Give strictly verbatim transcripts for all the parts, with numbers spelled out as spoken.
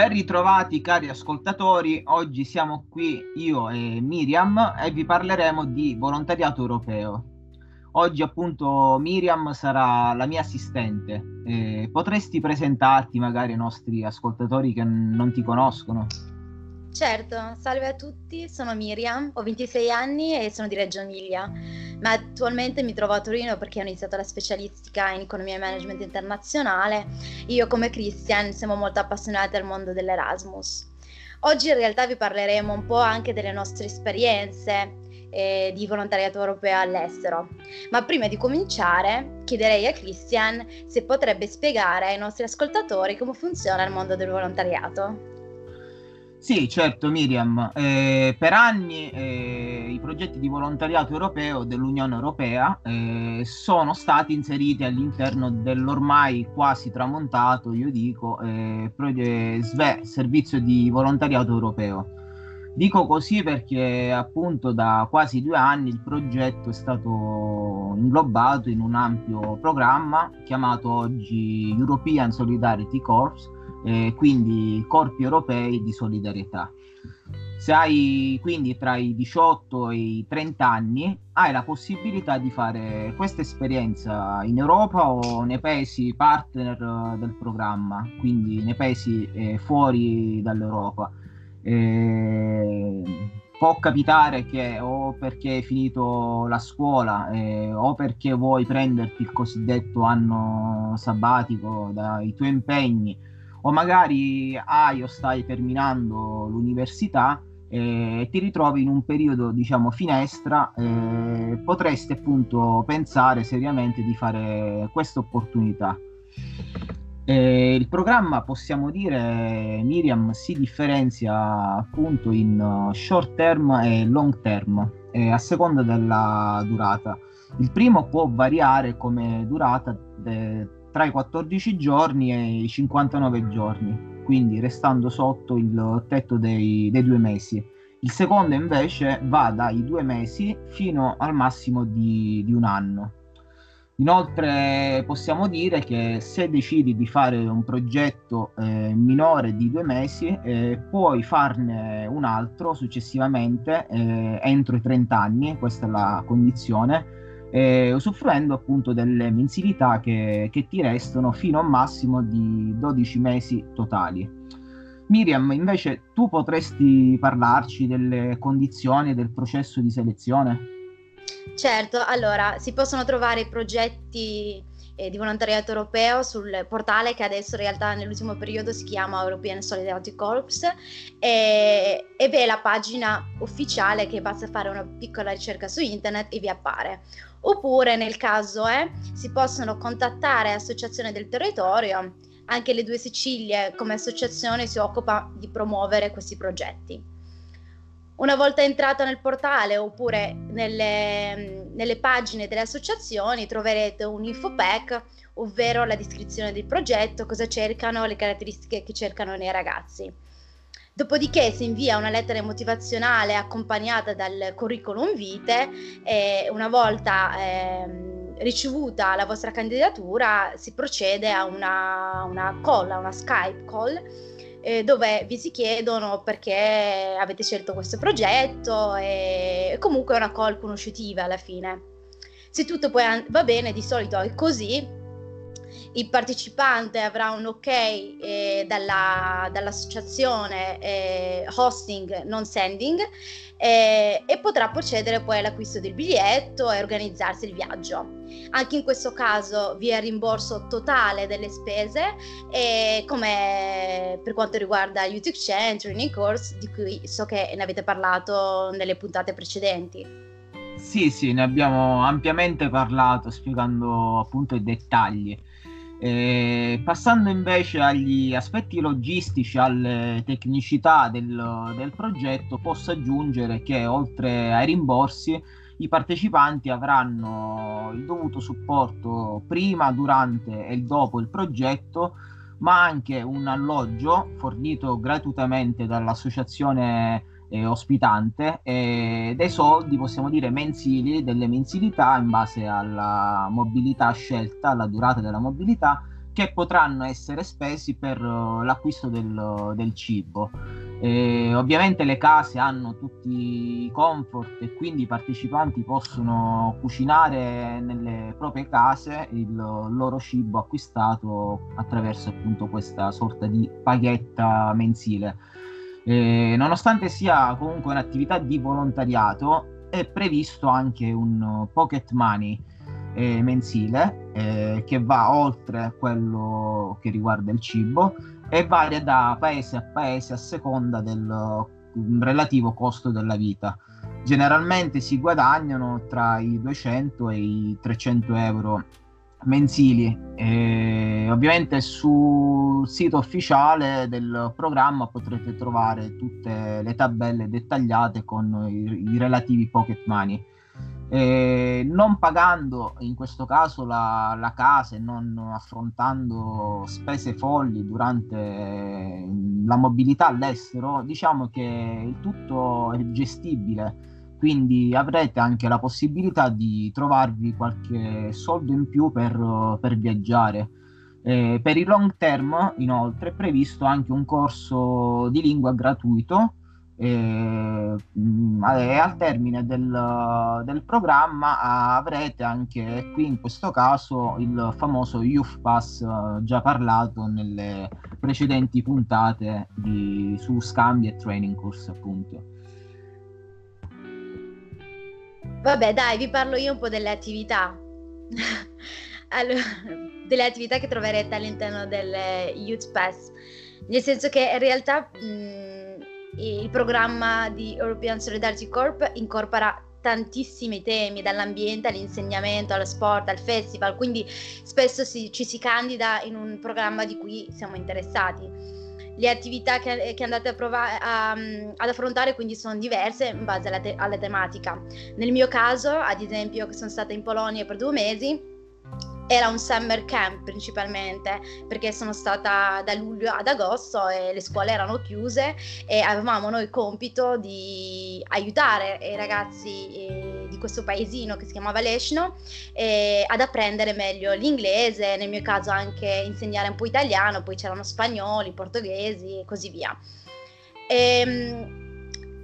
Ben ritrovati cari ascoltatori, oggi siamo qui io e Meryame e vi parleremo di volontariato europeo. Oggi appunto Meryame sarà la mia assistente. Eh, potresti presentarti magari ai nostri ascoltatori che n- non ti conoscono? Certo, salve a tutti, sono Meryame, ho ventisei anni e sono di Reggio Emilia, ma attualmente mi trovo a Torino perché ho iniziato la specialistica in economia e management internazionale. Io come Cristian siamo molto appassionati al mondo dell'Erasmus. Oggi in realtà vi parleremo un po' anche delle nostre esperienze eh, di volontariato europeo all'estero, ma prima di cominciare chiederei a Cristian se potrebbe spiegare ai nostri ascoltatori come funziona il mondo del volontariato. Sì, certo Meryame. Eh, per anni eh, i progetti di volontariato europeo dell'Unione Europea eh, sono stati inseriti all'interno dell'ormai quasi tramontato, io dico, eh, pro- eh, S V E, Servizio di Volontariato Europeo. Dico così perché appunto da quasi due anni il progetto è stato inglobato in un ampio programma chiamato oggi European Solidarity Corps, Eh, quindi corpi europei di solidarietà. Se hai quindi tra i diciotto e i trenta anni hai la possibilità di fare questa esperienza in Europa o nei paesi partner del programma, quindi nei paesi eh, fuori dall'Europa. Eh, può capitare che o perché hai finito la scuola eh, o perché vuoi prenderti il cosiddetto anno sabbatico dai tuoi impegni, o magari hai o stai terminando l'università e ti ritrovi in un periodo, diciamo, finestra, eh, potresti appunto pensare seriamente di fare questa opportunità. Eh, il programma, possiamo dire, Meryame, si differenzia appunto in short term e long term, eh, a seconda della durata. Il primo può variare come durata de- tra i quattordici giorni e i cinquantanove giorni, quindi restando sotto il tetto dei, dei due mesi. Il secondo invece va dai due mesi fino al massimo di, di un anno. Inoltre possiamo dire che se decidi di fare un progetto eh, minore di due mesi, eh, puoi farne un altro successivamente eh, entro i trenta anni, questa è la condizione, Eh, usufruendo appunto delle mensilità che, che ti restano fino a un massimo di dodici mesi totali. Meryame, invece tu potresti parlarci delle condizioni del processo di selezione? Certo, allora si possono trovare i progetti eh, di volontariato europeo sul portale che adesso in realtà nell'ultimo periodo si chiama European Solidarity Corps e, e beh, la pagina ufficiale che basta fare una piccola ricerca su internet e vi appare. Oppure nel caso eh, si possono contattare associazioni del territorio, anche Le Due Sicilie come associazione si occupa di promuovere questi progetti. Una volta entrato nel portale oppure nelle, nelle pagine delle associazioni troverete un infopack, ovvero la descrizione del progetto, cosa cercano, le caratteristiche che cercano nei ragazzi. Dopodiché si invia una lettera motivazionale accompagnata dal curriculum vitae e una volta eh, ricevuta la vostra candidatura si procede a una, una call, a una Skype call eh, dove vi si chiedono perché avete scelto questo progetto e comunque è una call conoscitiva alla fine. Se tutto poi an- va bene, di solito è così. Il partecipante avrà un ok eh, dalla, dall'associazione eh, hosting non sending eh, e potrà procedere poi all'acquisto del biglietto e organizzarsi il viaggio. Anche in questo caso vi è rimborso totale delle spese e come per quanto riguarda Youth Exchange, Training Course, di cui so che ne avete parlato nelle puntate precedenti. Sì, sì, ne abbiamo ampiamente parlato spiegando appunto i dettagli. Eh, passando invece agli aspetti logistici, alle tecnicità del, del progetto, posso aggiungere che oltre ai rimborsi i partecipanti avranno il dovuto supporto prima, durante e dopo il progetto, ma anche un alloggio fornito gratuitamente dall'associazione eh, ospitante e dei soldi, possiamo dire mensili, delle mensilità in base alla mobilità scelta, alla durata della mobilità che potranno essere spesi per uh, l'acquisto del, uh, del cibo. Eh, ovviamente le case hanno tutti i comfort e quindi i partecipanti possono cucinare nelle proprie case il loro cibo acquistato attraverso appunto questa sorta di paghetta mensile. Eh, nonostante sia comunque un'attività di volontariato, è previsto anche un pocket money eh, mensile eh, che va oltre quello che riguarda il cibo e varia da paese a paese a seconda del relativo costo della vita. Generalmente si guadagnano tra i duecento e i trecento euro mensili. E ovviamente sul sito ufficiale del programma potrete trovare tutte le tabelle dettagliate con i, i relativi pocket money. E non pagando in questo caso la, la casa e non affrontando spese folli durante la mobilità all'estero, diciamo che il tutto è gestibile, quindi avrete anche la possibilità di trovarvi qualche soldo in più per, per viaggiare. Eh, per il long term, inoltre, è previsto anche un corso di lingua gratuito e, e al termine del, del programma avrete anche qui, in questo caso, il famoso Youth Pass già parlato nelle precedenti puntate di, su scambi e training course, appunto. Vabbè, dai, vi parlo io un po' delle attività allora, delle attività che troverete all'interno del Youth Pass, nel senso che in realtà mh, il programma di European Solidarity Corps incorpora tantissimi temi, dall'ambiente all'insegnamento, allo sport, al festival, quindi spesso si, ci si candida in un programma di cui siamo interessati. Le attività che, che andate a provare a, ad affrontare quindi sono diverse in base alla, te- alla tematica. Nel mio caso, ad esempio, che sono stata in Polonia per due mesi, era un summer camp principalmente, perché sono stata da luglio ad agosto e le scuole erano chiuse e avevamo noi il compito di aiutare i ragazzi eh, di questo paesino che si chiamava Leshno eh, ad apprendere meglio l'inglese, nel mio caso anche insegnare un po' italiano, poi c'erano spagnoli, portoghesi e così via. Ehm,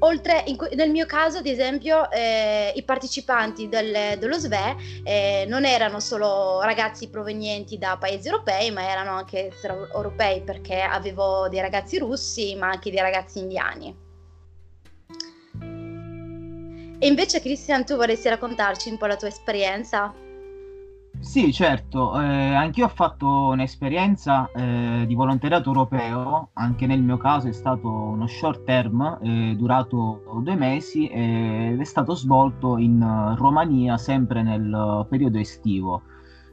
Oltre, in, nel mio caso, ad esempio, eh, i partecipanti del, dello S V E eh, non erano solo ragazzi provenienti da paesi europei, ma erano anche extraeuropei, perché avevo dei ragazzi russi, ma anche dei ragazzi indiani. E invece, Cristian, tu vorresti raccontarci un po' la tua esperienza? Sì, certo, eh, anch'io ho fatto un'esperienza eh, di volontariato europeo, anche nel mio caso è stato uno short term, eh, durato due mesi eh, ed è stato svolto in Romania, sempre nel periodo estivo.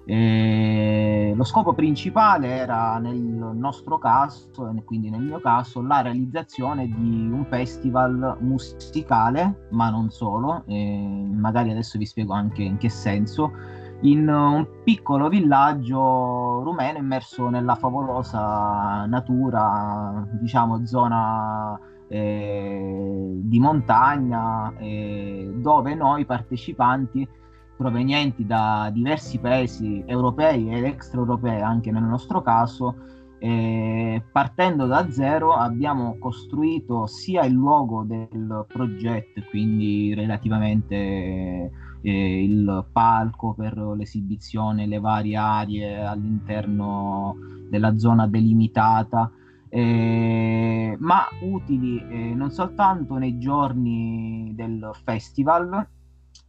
Eh, lo scopo principale era, nel nostro caso, quindi nel mio caso, la realizzazione di un festival musicale, ma non solo, eh, magari adesso vi spiego anche in che senso, in un piccolo villaggio rumeno immerso nella favolosa natura, diciamo zona eh, di montagna, eh, dove noi partecipanti provenienti da diversi paesi europei ed extraeuropei, anche nel nostro caso, eh, partendo da zero abbiamo costruito sia il luogo del progetto, quindi relativamente eh, Eh, il palco per l'esibizione, le varie aree all'interno della zona delimitata, eh, ma utili eh, non soltanto nei giorni del festival,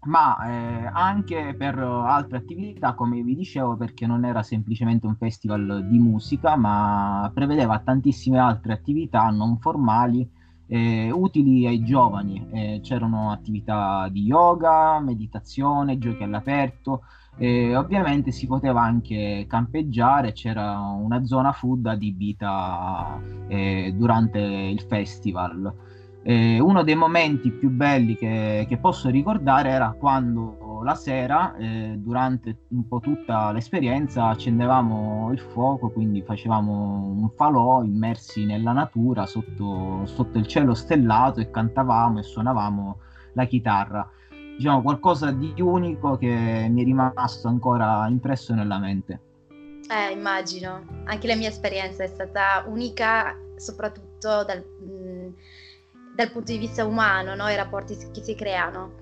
ma eh, anche per altre attività, come vi dicevo, perché non era semplicemente un festival di musica, ma prevedeva tantissime altre attività non formali Eh, utili ai giovani. Eh, c'erano attività di yoga, meditazione, giochi all'aperto, eh, ovviamente si poteva anche campeggiare, c'era una zona food adibita eh, durante il festival. Eh, uno dei momenti più belli che, che posso ricordare era quando la sera, eh, durante un po' tutta l'esperienza, accendevamo il fuoco, quindi facevamo un falò immersi nella natura sotto, sotto il cielo stellato, e cantavamo e suonavamo la chitarra. Diciamo qualcosa di unico che mi è rimasto ancora impresso nella mente. Eh, immagino. Anche la mia esperienza è stata unica, soprattutto dal, mh, dal punto di vista umano, no? I rapporti che si creano.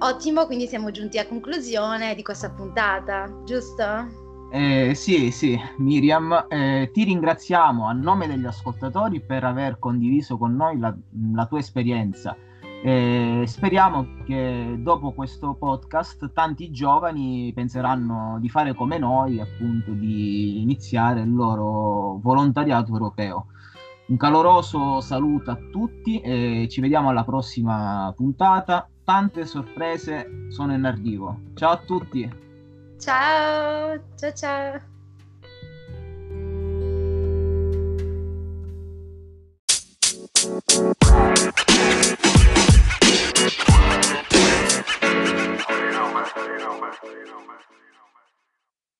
Ottimo, quindi siamo giunti a conclusione di questa puntata, giusto? Eh, sì, sì, Meryame, eh, ti ringraziamo a nome degli ascoltatori per aver condiviso con noi la, la tua esperienza. Eh, speriamo che dopo questo podcast tanti giovani penseranno di fare come noi, appunto di iniziare il loro volontariato europeo. Un caloroso saluto a tutti e ci vediamo alla prossima puntata. Tante sorprese sono in arrivo. Ciao a tutti! Ciao, ciao ciao.